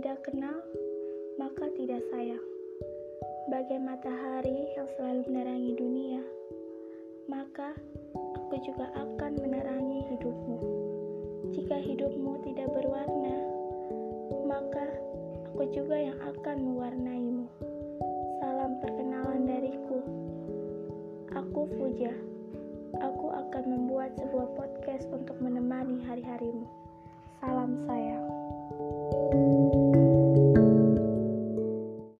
tidak kenal, maka tidak sayang. Bagai matahari yang selalu menerangi dunia, maka aku juga akan menerangi hidupmu. Jika hidupmu tidak berwarna, maka aku juga yang akan mewarnaimu. Salam perkenalan dariku. Aku Fuzia. Aku akan membuat sebuah podcast untuk menemani hari-harimu. Salam sayang.